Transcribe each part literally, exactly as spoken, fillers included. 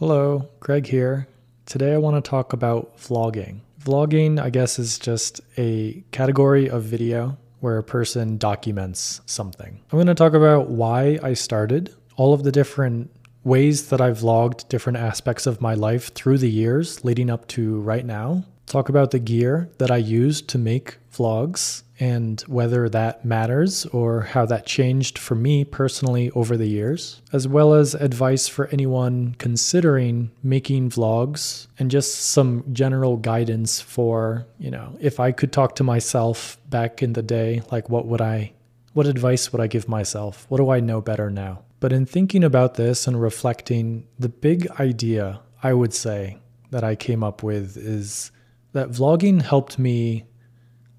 Hello, Kraig here. Today I want to talk about vlogging. Vlogging, I guess, is just a category of video where a person documents something. I'm going to talk about why I started, all of the different ways that I vlogged different aspects of my life through the years leading up to right now. Talk about the gear that I used to make vlogs and whether that matters or how that changed for me personally over the years, as well as advice for anyone considering making vlogs and just some general guidance for, you know, if I could talk to myself back in the day, like what would I, what advice would I give myself? What do I know better now? But in thinking about this and reflecting, the big idea I would say that I came up with is that vlogging helped me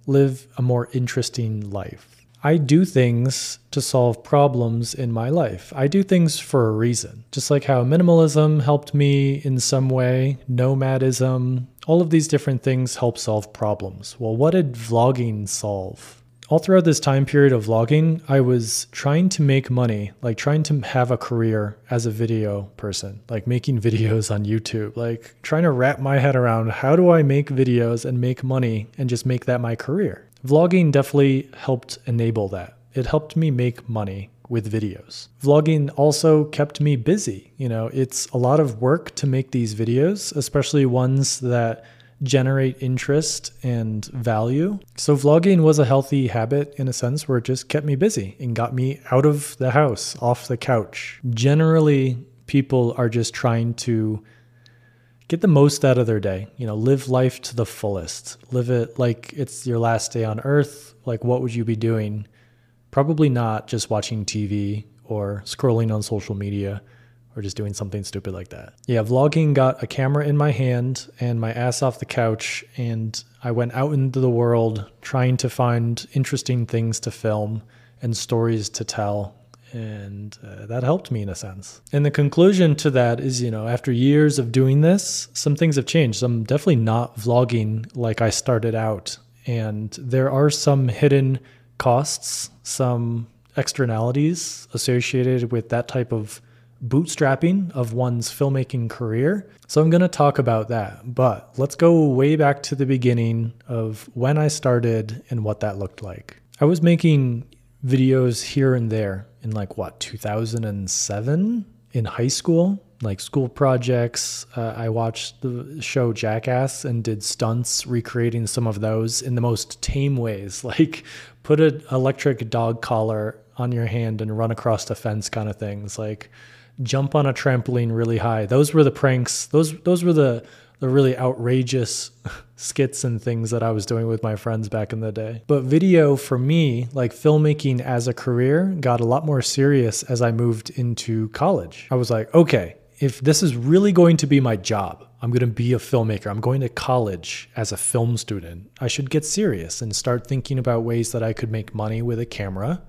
live a more interesting life. I do things to solve problems in my life. I do things for a reason. Just like how minimalism helped me in some way, nomadism, all of these different things help solve problems. Well, what did vlogging solve? All throughout this time period of vlogging, I was trying to make money, like trying to have a career as a video person, like making videos on YouTube, like trying to wrap my head around how do I make videos and make money and just make that my career. Vlogging definitely helped enable that. It helped me make money with videos. Vlogging also kept me busy. You know, it's a lot of work to make these videos, especially ones that generate interest and value. So vlogging was a healthy habit in a sense where it just kept me busy and got me out of the house, off the couch. Generally, people are just trying to get the most out of their day, you know, live life to the fullest, live it like it's your last day on earth. Like, what would you be doing? Probably not just watching T V or scrolling on social media, or just doing something stupid like that. Yeah, vlogging got a camera in my hand and my ass off the couch, and I went out into the world trying to find interesting things to film and stories to tell, and uh, that helped me in a sense. And the conclusion to that is, you know, after years of doing this, some things have changed. I'm definitely not vlogging like I started out, and there are some hidden costs, some externalities associated with that type of bootstrapping of one's filmmaking career. So I'm going to talk about that, but let's go way back to the beginning of when I started and what that looked like. I was making videos here and there in like what, two thousand seven in high school, like school projects. Uh, I watched the show Jackass and did stunts recreating some of those in the most tame ways, like put an electric dog collar on your hand and run across the fence kind of things, like jump on a trampoline really high. Those were the pranks. Those those were the, the really outrageous skits and things that I was doing with my friends back in the day. But video for me, like filmmaking as a career, got a lot more serious as I moved into college. I was like, okay, if this is really going to be my job, I'm going to be a filmmaker, I'm going to college as a film student, I should get serious and start thinking about ways that I could make money with a camera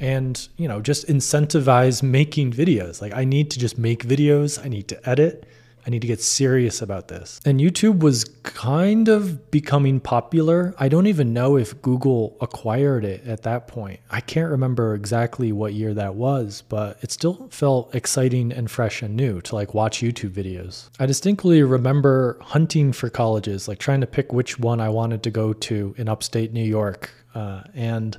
and, you know, just incentivize making videos. Like, I need to just make videos. I need to edit. I need to get serious about this. And YouTube was kind of becoming popular. I don't even know if Google acquired it at that point. I can't remember exactly what year that was, but it still felt exciting and fresh and new to like watch YouTube videos. I distinctly remember hunting for colleges, like trying to pick which one I wanted to go to in upstate New York. Uh, and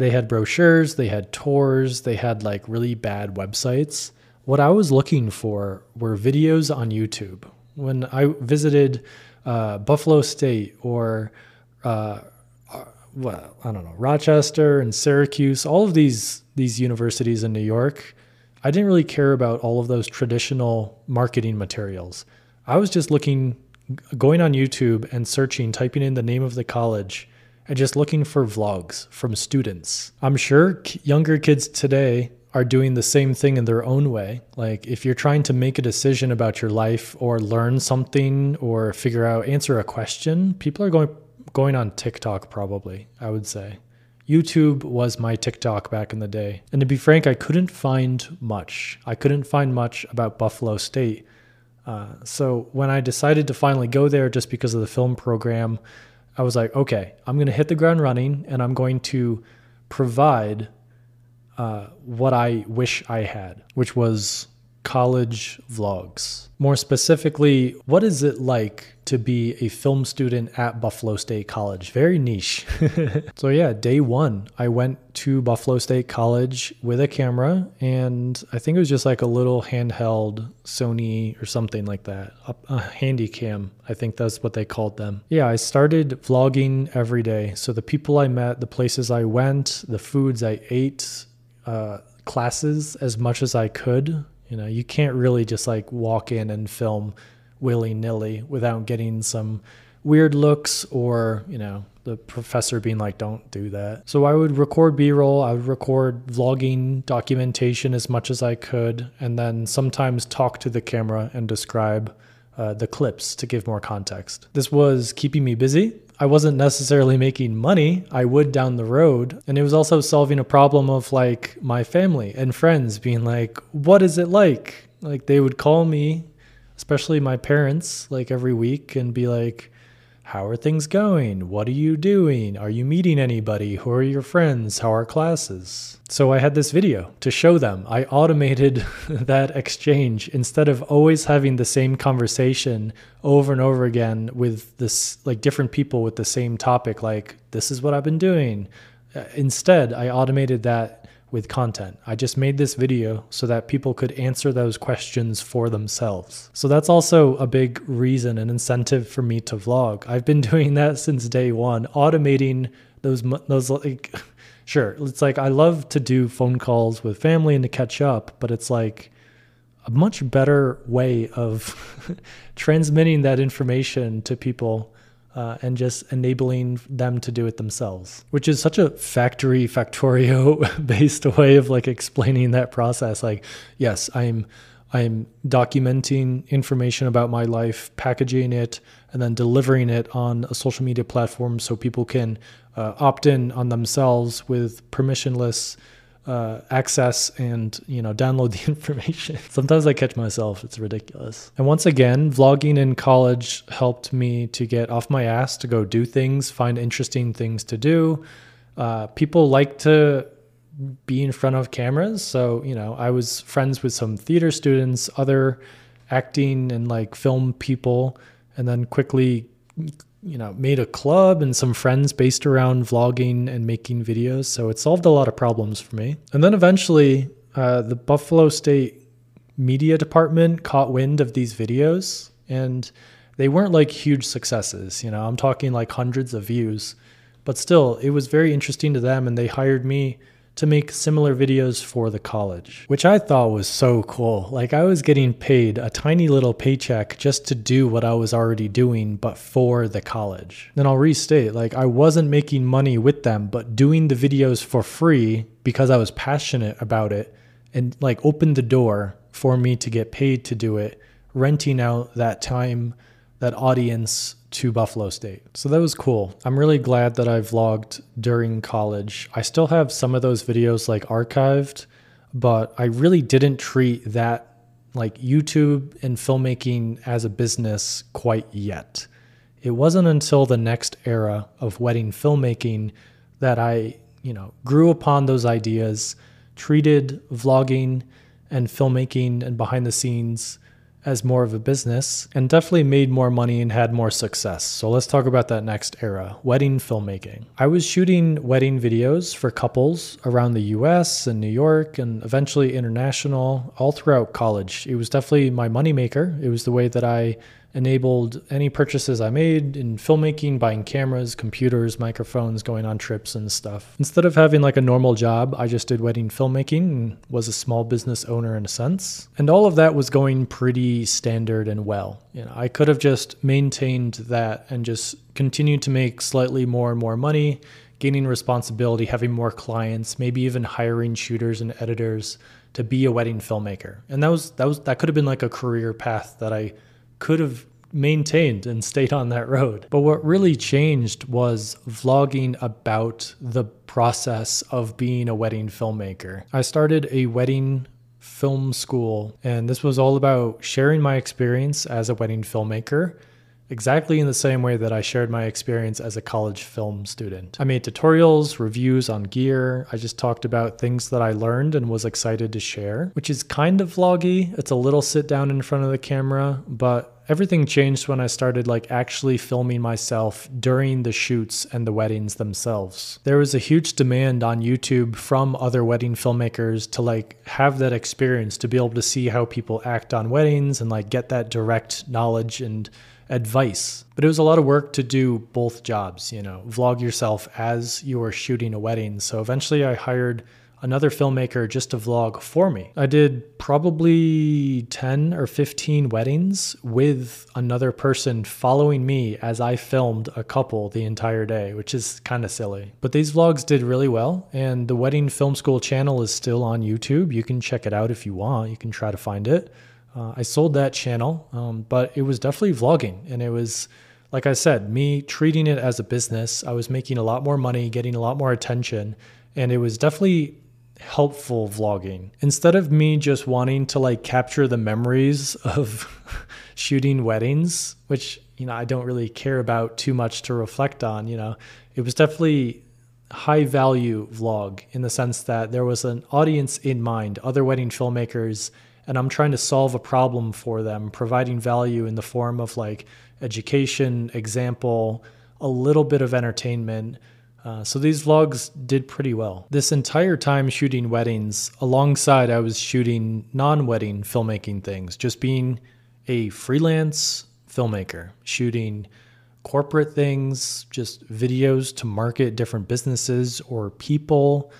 They had brochures, they had tours, they had like really bad websites. What I was looking for were videos on YouTube. When I visited uh, Buffalo State or uh, well, I don't know, Rochester and Syracuse, all of these these universities in New York, I didn't really care about all of those traditional marketing materials. I was just looking, going on YouTube and searching, typing in the name of the college, and just looking for vlogs from students. I'm sure younger kids today are doing the same thing in their own way. Like if you're trying to make a decision about your life or learn something or figure out, answer a question, people are going going on TikTok probably, I would say. YouTube was my TikTok back in the day. And to be frank, I couldn't find much. I couldn't find much about Buffalo State. Uh, so when I decided to finally go there just because of the film program, I was like, okay, I'm going to hit the ground running and I'm going to provide uh, what I wish I had, which was college vlogs. More specifically, what is it like to be a film student at Buffalo State College? Very niche. So yeah, day one, I went to Buffalo State College with a camera, and I think it was just like a little handheld Sony or something like that, a, a handy cam. I think that's what they called them. Yeah, I started vlogging every day. So the people I met, the places I went, the foods I ate, uh, classes as much as I could. You know, you can't really just like walk in and film willy-nilly without getting some weird looks or, you know, the professor being like, don't do that. So I would record B-roll, I would record vlogging, documentation as much as I could, and then sometimes talk to the camera and describe uh, the clips to give more context. This was keeping me busy. I wasn't necessarily making money. I would down the road. And it was also solving a problem of like my family and friends being like, what is it like? Like they would call me, especially my parents, like every week and be like, how are things going? What are you doing? Are you meeting anybody? Who are your friends? How are classes? So I had this video to show them. I automated that exchange instead of always having the same conversation over and over again with this, like different people with the same topic, like this is what I've been doing. Instead, I automated that with content. I just made this video so that people could answer those questions for themselves. So that's also a big reason and incentive for me to vlog. I've been doing that since day one, automating those, those like, sure, it's like I love to do phone calls with family and to catch up, but it's like a much better way of transmitting that information to people Uh, and just enabling them to do it themselves, which is such a factory factorio-based way of like explaining that process. Like, yes, I'm, I'm documenting information about my life, packaging it, and then delivering it on a social media platform so people can uh, opt in on themselves with permissionless Uh, access and, you know, download the information. Sometimes I catch myself, it's ridiculous. And once again, vlogging in college helped me to get off my ass, to go do things, find interesting things to do. Uh, people like to be in front of cameras. So, you know, I was friends with some theater students, other acting and like film people, and then quickly, you know, made a club and some friends based around vlogging and making videos. So it solved a lot of problems for me. And then eventually uh, the Buffalo State media department caught wind of these videos, and they weren't like huge successes. You know, I'm talking like hundreds of views, but still it was very interesting to them. And they hired me to make similar videos for the college, which I thought was so cool. Like I was getting paid a tiny little paycheck just to do what I was already doing, but for the college. Then I'll restate, like I wasn't making money with them, but doing the videos for free because I was passionate about it and like opened the door for me to get paid to do it, renting out that time, that audience to Buffalo State. So that was cool. I'm really glad that I vlogged during college. I still have some of those videos like archived, but I really didn't treat that like YouTube and filmmaking as a business quite yet. It wasn't until the next era of wedding filmmaking that I, you know, grew upon those ideas, treated vlogging and filmmaking and behind the scenes as more of a business, and definitely made more money and had more success. So let's talk about that next era, wedding filmmaking. I was shooting wedding videos for couples around the U S and New York and eventually international all throughout college. It was definitely my moneymaker. It was the way that I enabled any purchases I made in filmmaking, buying cameras, computers, microphones, going on trips and stuff. Instead of having like a normal job, I just did wedding filmmaking and was a small business owner in a sense. And all of that was going pretty standard and well. You know, I could have just maintained that and just continued to make slightly more and more money, gaining responsibility, having more clients, maybe even hiring shooters and editors to be a wedding filmmaker. And that was that was that could have been like a career path that I could have maintained and stayed on that road. But what really changed was vlogging about the process of being a wedding filmmaker. I started a wedding film school, and this was all about sharing my experience as a wedding filmmaker exactly in the same way that I shared my experience as a college film student. I made tutorials, reviews on gear. I just talked about things that I learned and was excited to share, which is kind of vloggy. It's a little sit down in front of the camera, but everything changed when I started like actually filming myself during the shoots and the weddings themselves. There was a huge demand on YouTube from other wedding filmmakers to like have that experience, to be able to see how people act on weddings and like get that direct knowledge and advice. But it was a lot of work to do both jobs, you know, vlog yourself as you were shooting a wedding. So eventually I hired another filmmaker just to vlog for me. I did probably ten or fifteen weddings with another person following me as I filmed a couple the entire day, which is kind of silly. But these vlogs did really well, and the Wedding Film School channel is still on YouTube. You can check it out if you want. You can try to find it. Uh, I sold that channel, um, but it was definitely vlogging, and it was, like I said, me treating it as a business. I was making a lot more money, getting a lot more attention, and it was definitely helpful vlogging. Instead of me just wanting to like capture the memories of shooting weddings, which, you know, I don't really care about too much to reflect on, you know, it was definitely high value vlog in the sense that there was an audience in mind, other wedding filmmakers, and I'm trying to solve a problem for them, providing value in the form of like education, example, a little bit of entertainment. Uh, so these vlogs did pretty well. This entire time shooting weddings, alongside I was shooting non-wedding filmmaking things, just being a freelance filmmaker, shooting corporate things, just videos to market different businesses or people,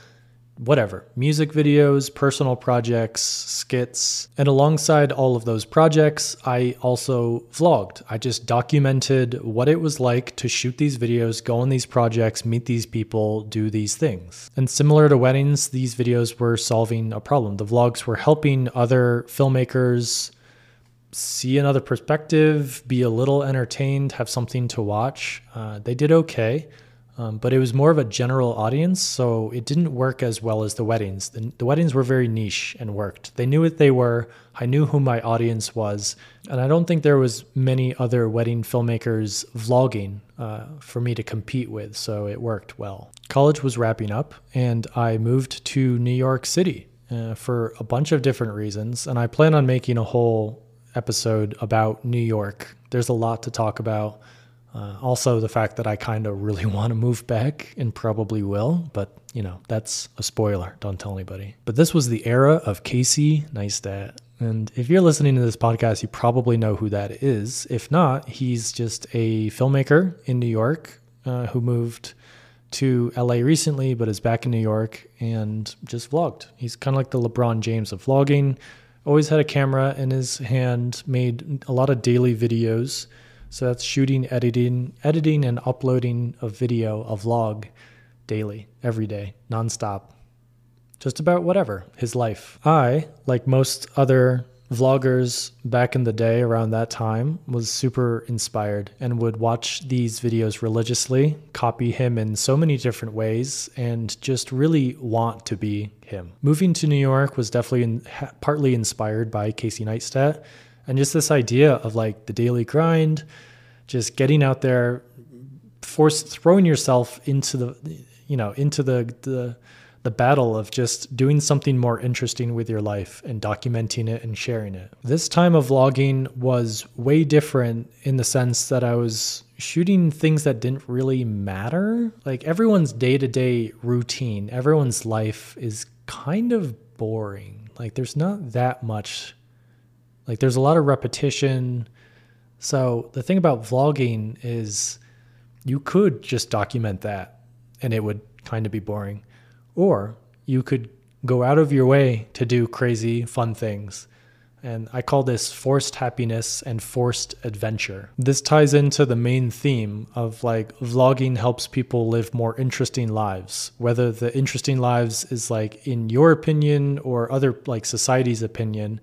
whatever, music videos, personal projects, skits. And alongside all of those projects, I also vlogged. I just documented what it was like to shoot these videos, go on these projects, meet these people, do these things. And similar to weddings, these videos were solving a problem. The vlogs were helping other filmmakers see another perspective, be a little entertained, have something to watch. Uh, they did okay. Um, but it was more of a general audience, so it didn't work as well as the weddings. The, the weddings were very niche and worked. They knew what they were. I knew who my audience was. And I don't think there was many other wedding filmmakers vlogging uh, for me to compete with, so it worked well. College was wrapping up, and I moved to New York City uh, for a bunch of different reasons. And I plan on making a whole episode about New York. There's a lot to talk about. Uh, also, the fact that I kind of really want to move back and probably will, but, you know, that's a spoiler. Don't tell anybody. But this was the era of Casey Neistat. And if you're listening to this podcast, you probably know who that is. If not, he's just a filmmaker in New York uh, who moved to L A recently, but is back in New York and just vlogged. He's kind of like the LeBron James of vlogging. Always had a camera in his hand, made a lot of daily videos. So that's shooting, editing, editing and uploading a video, a vlog daily, every day, nonstop, just about whatever, his life. I, like most other vloggers back in the day around that time, was super inspired and would watch these videos religiously, copy him in so many different ways, and just really want to be him. Moving to New York was definitely in, ha- partly inspired by Casey Neistat. And just this idea of like the daily grind, just getting out there, force throwing yourself into the, you know, into the, the the battle of just doing something more interesting with your life and documenting it and sharing it. This time of vlogging was way different in the sense that I was shooting things that didn't really matter. Like everyone's day-to-day routine, everyone's life is kind of boring. Like there's not that much. Like there's a lot of repetition. So the thing about vlogging is you could just document that and it would kind of be boring. Or you could go out of your way to do crazy, fun things. And I call this forced happiness and forced adventure. This ties into the main theme of like vlogging helps people live more interesting lives, whether the interesting lives is like in your opinion or other like society's opinion.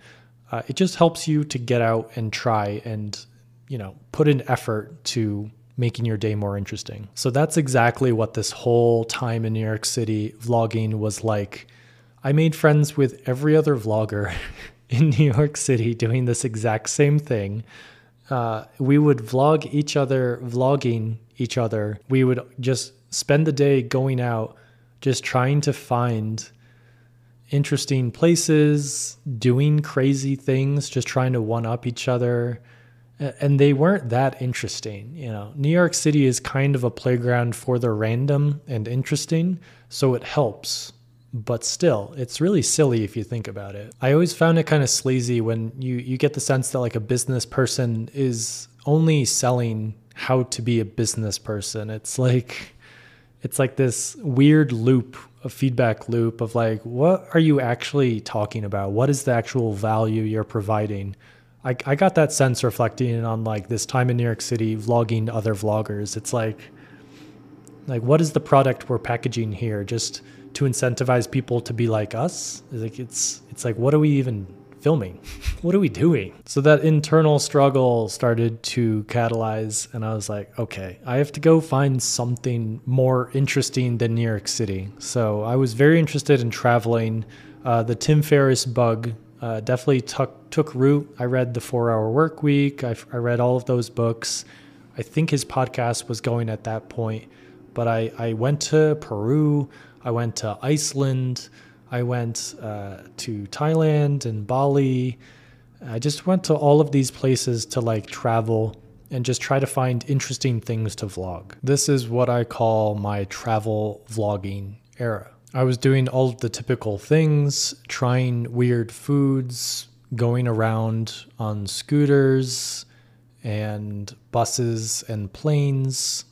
Uh, it just helps you to get out and try and, you know, put in effort to making your day more interesting. So that's exactly what this whole time in New York City vlogging was like. I made friends with every other vlogger in New York City doing this exact same thing. uh, we would vlog each other, vlogging each other. We would just spend the day going out, just trying to find interesting places, doing crazy things, just trying to one-up each other. And they weren't that interesting. You know, New York City is kind of a playground for the random and interesting, so it helps. But still, it's really silly if you think about it. I always found it kind of sleazy when you, you get the sense that like a business person is only selling how to be a business person. It's like, it's like this weird loop, a feedback loop of like, what are you actually talking about? What is the actual value you're providing? I, I got that sense reflecting on like this time in New York City vlogging other vloggers. It's like, like what is the product we're packaging here? Just to incentivize people to be like us? It's like, it's, it's like, what are we even filming? What are we doing? So that internal struggle started to catalyze, and I was like, okay, I have to go find something more interesting than New York City. So I was very interested in traveling. Uh, the Tim Ferriss bug uh, definitely took, took root. I read The Four-Hour Work Week. I, I read all of those books. I think his podcast was going at that point, but I, I went to Peru. I went to Iceland, I went uh, to Thailand and Bali. I just went to all of these places to like travel and just try to find interesting things to vlog. This is what I call my travel vlogging era. I was doing all of the typical things, trying weird foods, going around on scooters and buses and planes.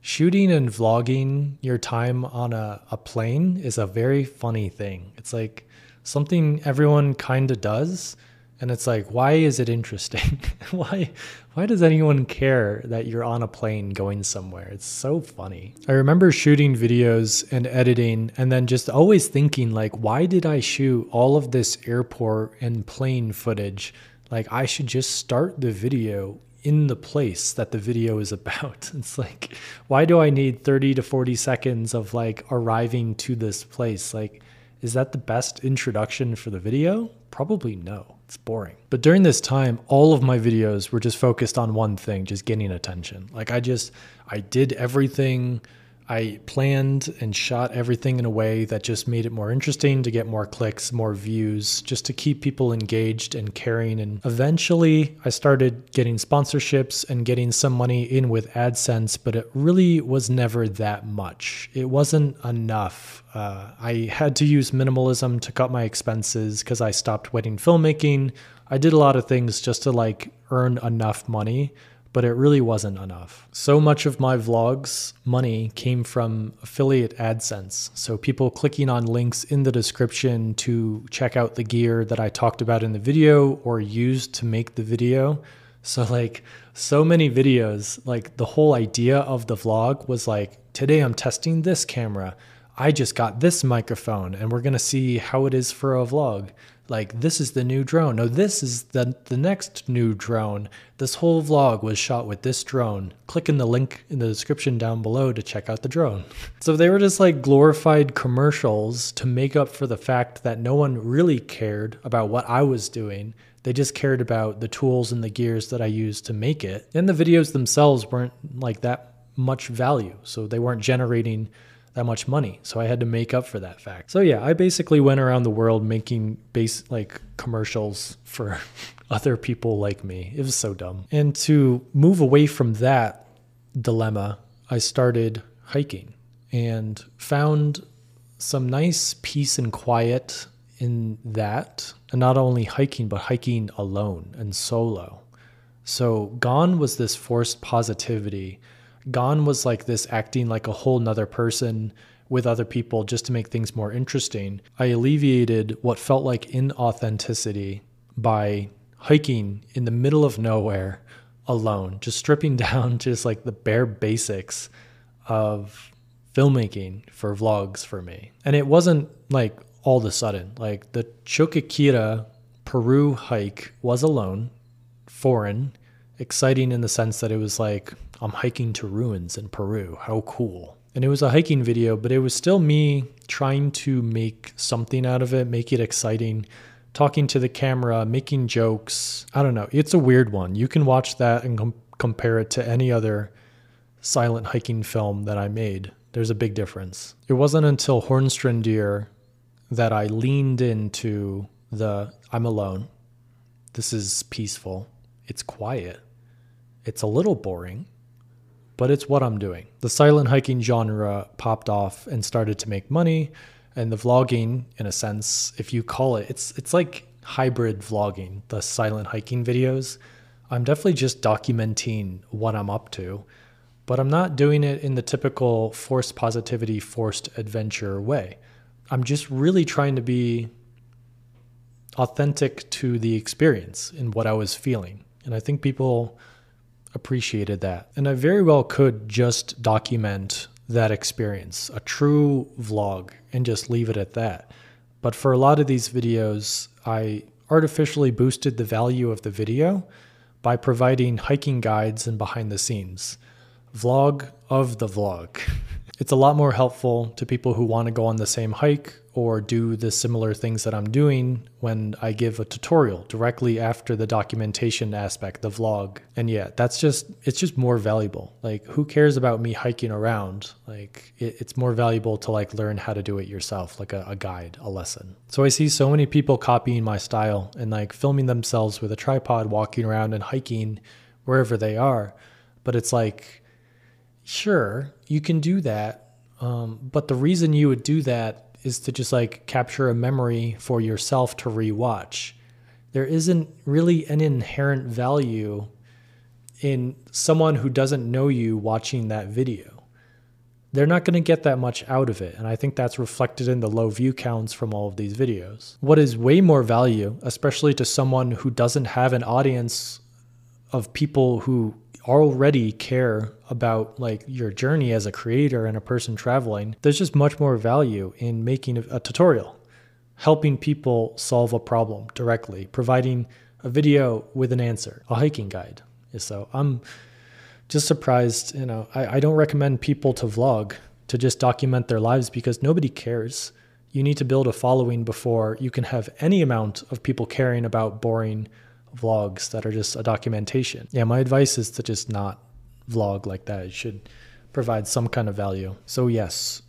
Shooting and vlogging your time on a, a plane is a very funny thing. It's like something everyone kind of does. And it's like, why is it interesting? why, why does anyone care that you're on a plane going somewhere? It's so funny. I remember shooting videos and editing and then just always thinking like, why did I shoot all of this airport and plane footage? Like I should just start the video in the place that the video is about. It's like, why do I need thirty to forty seconds of like arriving to this place? Like, is that the best introduction for the video? Probably no, it's boring. But during this time, all of my videos were just focused on one thing, just getting attention. Like I just, I did everything. I planned and shot everything in a way that just made it more interesting to get more clicks, more views, just to keep people engaged and caring. And eventually I started getting sponsorships and getting some money in with AdSense, but it really was never that much. It wasn't enough. Uh, I had to use minimalism to cut my expenses because I stopped wedding filmmaking. I did a lot of things just to like earn enough money, but it really wasn't enough. So much of my vlogs' money came from affiliate AdSense. So people clicking on links in the description to check out the gear that I talked about in the video or used to make the video. So like so many videos, like the whole idea of the vlog was like, today I'm testing this camera. I just got this microphone and we're gonna see how it is for a vlog. Like, this is the new drone. No, this is the, the next new drone. This whole vlog was shot with this drone. Click in the link in the description down below to check out the drone. So they were just like glorified commercials to make up for the fact that no one really cared about what I was doing. They just cared about the tools and the gears that I used to make it. And the videos themselves weren't like that much value. So they weren't generating that much money. So I had to make up for that fact. So yeah, I basically went around the world making base like commercials for other people like me. It was so dumb. And to move away from that dilemma, I started hiking and found some nice peace and quiet in that. And not only hiking, but hiking alone and solo. So gone was this forced positivity. Gone was like this acting like a whole nother person with other people just to make things more interesting. I alleviated what felt like inauthenticity by hiking in the middle of nowhere alone, just stripping down to just like the bare basics of filmmaking for vlogs for me. And it wasn't like all of a sudden, like the Choquequirao Peru hike was alone, foreign, exciting in the sense that it was like, I'm hiking to ruins in Peru. How cool. And it was a hiking video, but it was still me trying to make something out of it, make it exciting, talking to the camera, making jokes. I don't know. It's a weird one. You can watch that and com- compare it to any other silent hiking film that I made. There's a big difference. It wasn't until Hornstrandir that I leaned into the I'm alone. This is peaceful. It's quiet. It's a little boring, but it's what I'm doing. The silent hiking genre popped off and started to make money. And the vlogging, in a sense, if you call it, it's it's like hybrid vlogging, the silent hiking videos. I'm definitely just documenting what I'm up to, but I'm not doing it in the typical forced positivity, forced adventure way. I'm just really trying to be authentic to the experience and what I was feeling. And I think people appreciated that. And I very well could just document that experience, a true vlog, and just leave it at that. But for a lot of these videos, I artificially boosted the value of the video by providing hiking guides and behind the scenes. Vlog of the vlog. It's a lot more helpful to people who want to go on the same hike or do the similar things that I'm doing when I give a tutorial directly after the documentation aspect, the vlog. And yeah, that's just, it's just more valuable. Like, who cares about me hiking around? Like, it, it's more valuable to like learn how to do it yourself, like a, a guide, a lesson. So I see so many people copying my style and like filming themselves with a tripod, walking around and hiking wherever they are. But it's like, sure, you can do that. Um, but the reason you would do that is to just like capture a memory for yourself to rewatch. There isn't really an inherent value in someone who doesn't know you watching that video. They're not going to get that much out of it. And I think that's reflected in the low view counts from all of these videos. What is way more value, especially to someone who doesn't have an audience of people who already care about like your journey as a creator and a person traveling, there's just much more value in making a tutorial, helping people solve a problem directly, providing a video with an answer, a hiking guide. So I'm just surprised, you know, I, I don't recommend people to vlog, to just document their lives, because nobody cares. You need to build a following before you can have any amount of people caring about boring vlogs that are just a documentation. Yeah, my advice is to just not vlog like that. It should provide some kind of value. So yes,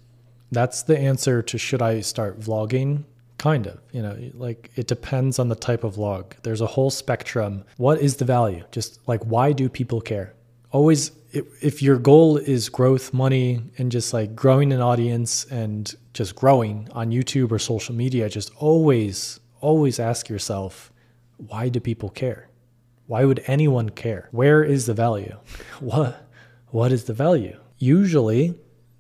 that's the answer to should I start vlogging? Kind of, you know, like it depends on the type of vlog. There's a whole spectrum. What is the value? Just like, why do people care? Always, if your goal is growth, money, and just like growing an audience and just growing on YouTube or social media, just always, always ask yourself, why do people care? Why would anyone care? Where is the value? What, what is the value? Usually,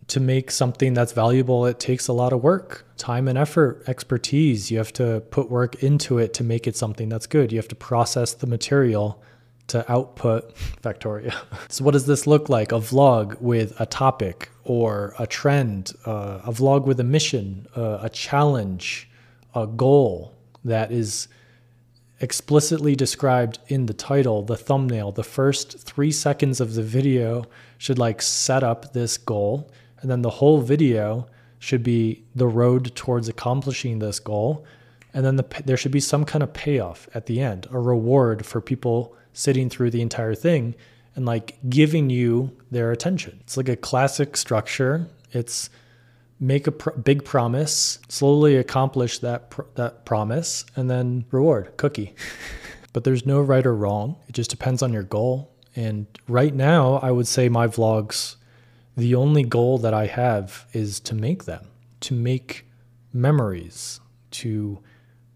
to make something that's valuable, it takes a lot of work, time and effort, expertise. You have to put work into it to make it something that's good. You have to process the material to output Factoria. So what does this look like? A vlog with a topic or a trend, uh, a vlog with a mission, uh, a challenge, a goal that is explicitly described in the title, the thumbnail. The first three seconds of the video should like set up this goal. And then the whole video should be the road towards accomplishing this goal. And then the, there should be some kind of payoff at the end, a reward for people sitting through the entire thing and like giving you their attention. It's like a classic structure. It's make a pr- big promise, slowly accomplish that pr- that promise, and then reward, cookie. But there's no right or wrong. It just depends on your goal. And right now, I would say my vlogs, the only goal that I have is to make them, to make memories, to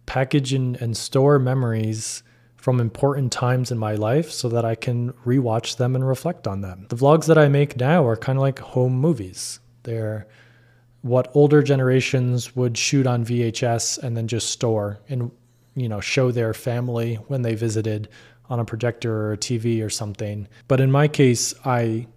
package and, and store memories from important times in my life so that I can rewatch them and reflect on them. The vlogs that I make now are kind of like home movies. They're what older generations would shoot on V H S and then just store and, you know, show their family when they visited on a projector or a T V or something. But in my case, I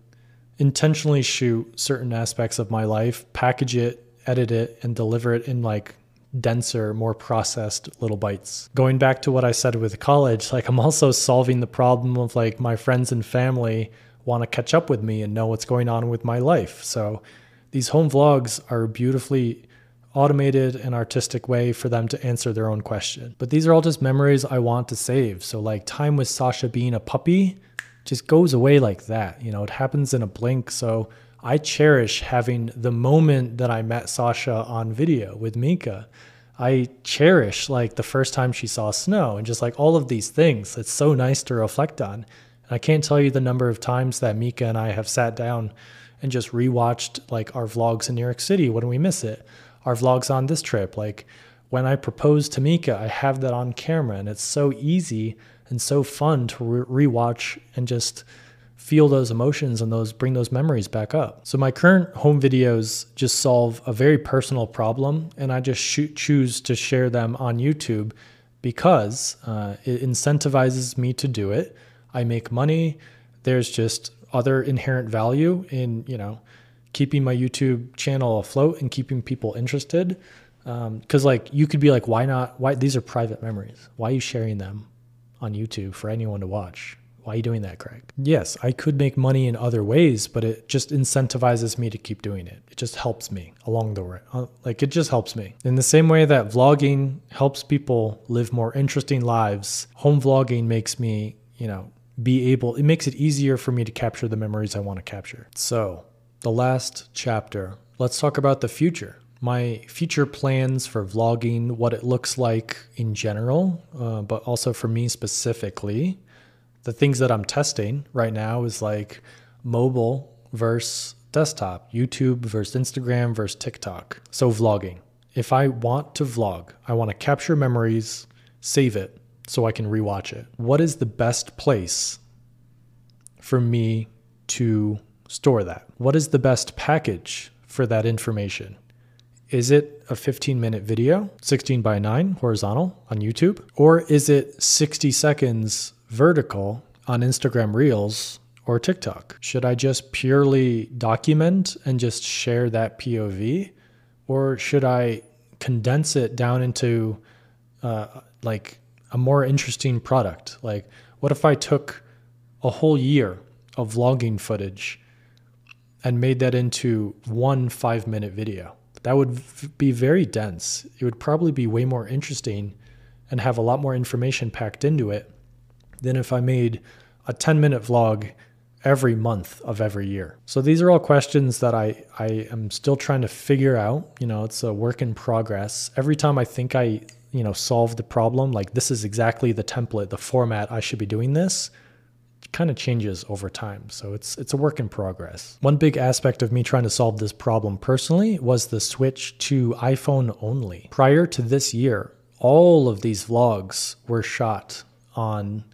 intentionally shoot certain aspects of my life, package it, edit it, and deliver it in like denser, more processed little bites. Going back to what I said with college, like I'm also solving the problem of like my friends and family want to catch up with me and know what's going on with my life. So these home vlogs are beautifully automated and artistic way for them to answer their own question. But these are all just memories I want to save. So like time with Sasha being a puppy just goes away like that. You know, it happens in a blink. So I cherish having the moment that I met Sasha on video with Mika. I cherish like the first time she saw snow and just like all of these things. It's so nice to reflect on. And I can't tell you the number of times that Mika and I have sat down and just rewatched like our vlogs in New York City when we miss it, our vlogs on this trip. Like when I proposed to Mika, I have that on camera, and it's so easy and so fun to re- rewatch and just feel those emotions and those bring those memories back up. So my current home videos just solve a very personal problem, and I just shoot, choose to share them on YouTube because uh, it incentivizes me to do it. I make money. There's just other inherent value in, you know, keeping my YouTube channel afloat and keeping people interested. Um, Cause like you could be like, why not? Why these are private memories? Why are you sharing them on YouTube for anyone to watch? Why are you doing that, Kraig? Yes, I could make money in other ways, but it just incentivizes me to keep doing it. It just helps me along the way. Like it just helps me. In the same way that vlogging helps people live more interesting lives, home vlogging makes me, you know, be able, it makes it easier for me to capture the memories I want to capture. So the last chapter, let's talk about the future. My future plans for vlogging, what it looks like in general, uh, but also for me specifically. The things that I'm testing right now is like mobile versus desktop, YouTube versus Instagram versus TikTok. So vlogging. If I want to vlog, I want to capture memories, save it so I can rewatch it. What is the best place for me to store that? What is the best package for that information? Is it a fifteen minute video, sixteen by nine horizontal on YouTube? Or is it sixty seconds vertical on Instagram Reels or TikTok? Should I just purely document and just share that P O V? Or should I condense it down into uh, like a more interesting product? Like what if I took a whole year of vlogging footage and made that into one five minute video? That would be very dense. It would probably be way more interesting and have a lot more information packed into it than if I made a ten minute vlog every month of every year. So these are all questions that I, I am still trying to figure out. You know, it's a work in progress. Every time I think I, you know, solve the problem, like this is exactly the template, the format I should be doing this, it kind of changes over time. So it's, it's a work in progress. One big aspect of me trying to solve this problem personally was the switch to iPhone only. Prior to this year, all of these vlogs were shot on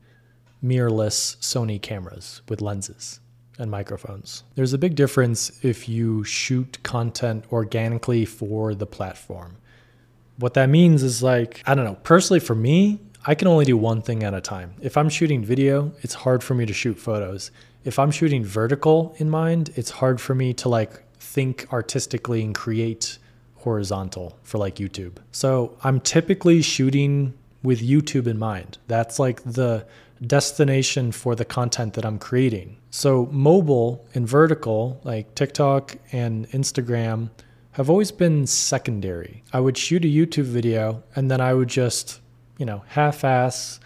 mirrorless Sony cameras with lenses and microphones. There's a big difference if you shoot content organically for the platform. What that means is like, I don't know, personally for me, I can only do one thing at a time. If I'm shooting video, it's hard for me to shoot photos. If I'm shooting vertical in mind, it's hard for me to like think artistically and create horizontal for like YouTube. So I'm typically shooting with YouTube in mind. That's like the destination for the content that I'm creating. So mobile and vertical, like TikTok and Instagram, have always been secondary. I would shoot a YouTube video and then I would just, you know, half-ass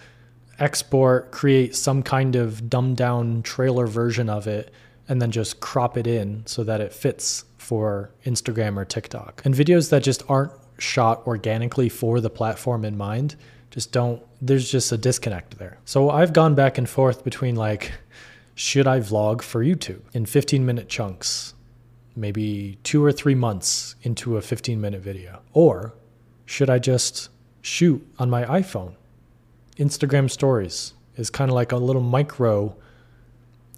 export, create some kind of dumbed down trailer version of it, and then just crop it in so that it fits for Instagram or TikTok. And videos that just aren't shot organically for the platform in mind, just don't, there's just a disconnect there. So I've gone back and forth between like, should I vlog for YouTube in fifteen minute chunks, maybe two or three months into a fifteen minute video? Or should I just shoot on my iPhone? Instagram stories is kind of like a little micro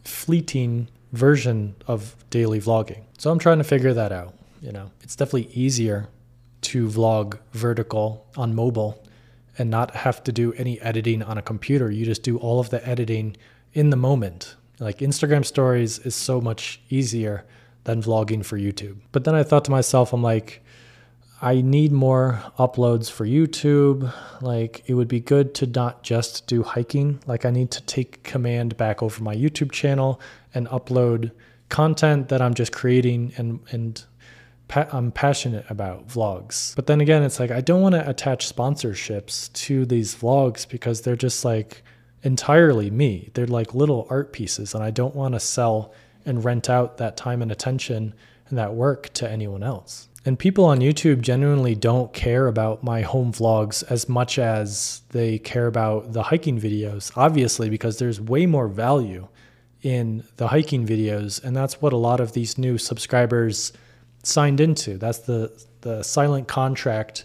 fleeting version of daily vlogging. So I'm trying to figure that out. You know, it's definitely easier to vlog vertical on mobile and not have to do any editing on a computer. You just do all of the editing in the moment. Like Instagram stories is so much easier than vlogging for YouTube. But then I thought to myself, I'm like, I need more uploads for YouTube. Like it would be good to not just do hiking. Like I need to take command back over my YouTube channel and upload content that I'm just creating and, and pa- I'm passionate about vlogs. But then again, it's like, I don't want to attach sponsorships to these vlogs because they're just like entirely me. They're like little art pieces, and I don't want to sell and rent out that time and attention and that work to anyone else. And people on YouTube genuinely don't care about my home vlogs as much as they care about the hiking videos, obviously, because there's way more value in the hiking videos. And that's what a lot of these new subscribers signed into. That's the, the silent contract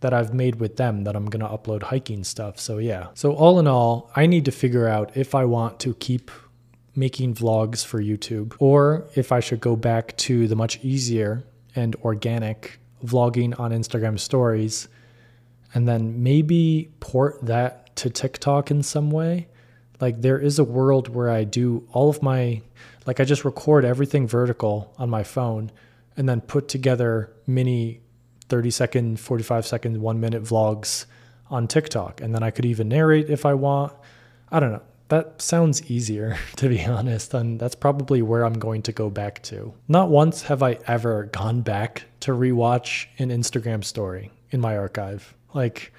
that I've made with them, that I'm going to upload hiking stuff. So yeah. So all in all, I need to figure out if I want to keep making vlogs for YouTube, or if I should go back to the much easier and organic vlogging on Instagram stories, and then maybe port that to TikTok in some way. Like, there is a world where I do all of my, like, I just record everything vertical on my phone and then put together mini thirty second, forty-five second, one minute vlogs on TikTok. And then I could even narrate if I want. I don't know. That sounds easier, to be honest, and that's probably where I'm going to go back to. Not once have I ever gone back to rewatch an Instagram story in my archive. Like,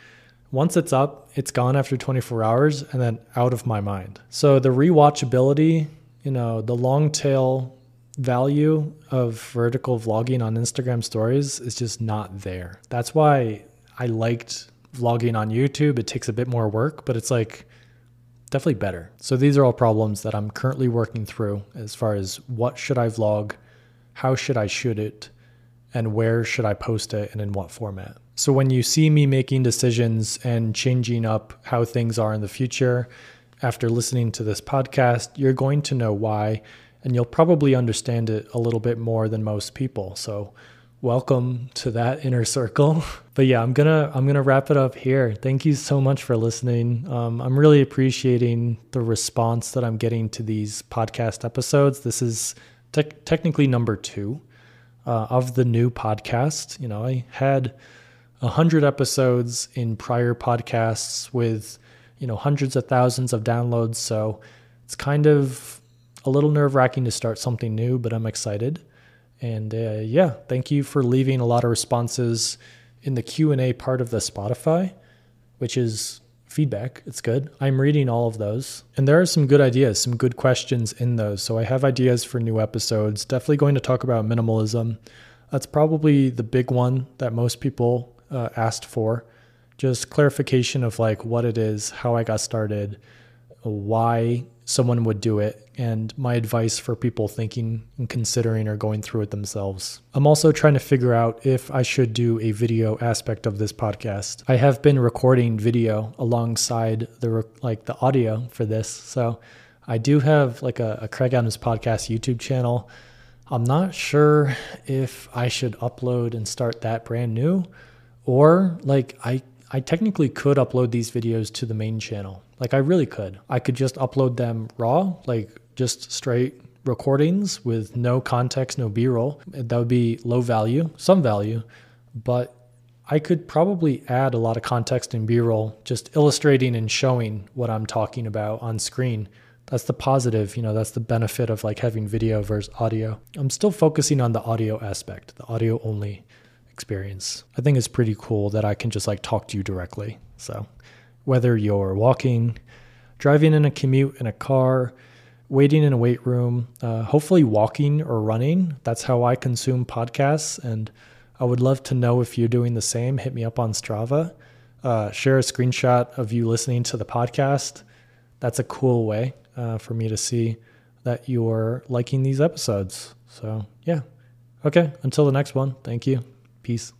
once it's up, it's gone after twenty-four hours and then out of my mind. So the rewatchability, you know, the long tail value of vertical vlogging on Instagram stories is just not there. That's why I liked vlogging on YouTube. It takes a bit more work, but it's like, definitely better. So these are all problems that I'm currently working through as far as what should I vlog, how should I shoot it, and where should I post it, and in what format. So when you see me making decisions and changing up how things are in the future, after listening to this podcast, you're going to know why, and you'll probably understand it a little bit more than most people. So welcome to that inner circle. But yeah, I'm gonna I'm gonna wrap it up here. Thank you so much for listening. Um, I'm really appreciating the response that I'm getting to these podcast episodes. This is te- technically number two uh, of the new podcast. You know, I had a hundred episodes in prior podcasts with, you know, hundreds of thousands of downloads. So it's kind of a little nerve-wracking to start something new, but I'm excited. And uh, yeah, thank you for leaving a lot of responses in the Q and A part of the Spotify, which is feedback. It's good. I'm reading all of those. And there are some good ideas, some good questions in those. So I have ideas for new episodes. Definitely going to talk about minimalism. That's probably the big one that most people uh, asked for. Just clarification of like what it is, how I got started, why someone would do it, and my advice for people thinking and considering or going through it themselves. I'm also trying to figure out if I should do a video aspect of this podcast. I have been recording video alongside the like the audio for this. So I do have like a, a Kraig on his podcast YouTube channel. I'm not sure if I should upload and start that brand new, or like I I technically could upload these videos to the main channel. Like I really could. I could just upload them raw, like just straight recordings with no context, no B-roll. That would be low value, some value, but I could probably add a lot of context and B-roll, just illustrating and showing what I'm talking about on screen. That's the positive, you know, that's the benefit of like having video versus audio. I'm still focusing on the audio aspect, the audio only experience. I think it's pretty cool that I can just like talk to you directly. So whether you're walking, driving in a commute in a car, waiting in a weight room, uh, hopefully walking or running. That's how I consume podcasts. And I would love to know if you're doing the same. Hit me up on Strava. Uh, share a screenshot of you listening to the podcast. That's a cool way uh, for me to see that you're liking these episodes. So yeah. Okay. Until the next one. Thank you. Peace.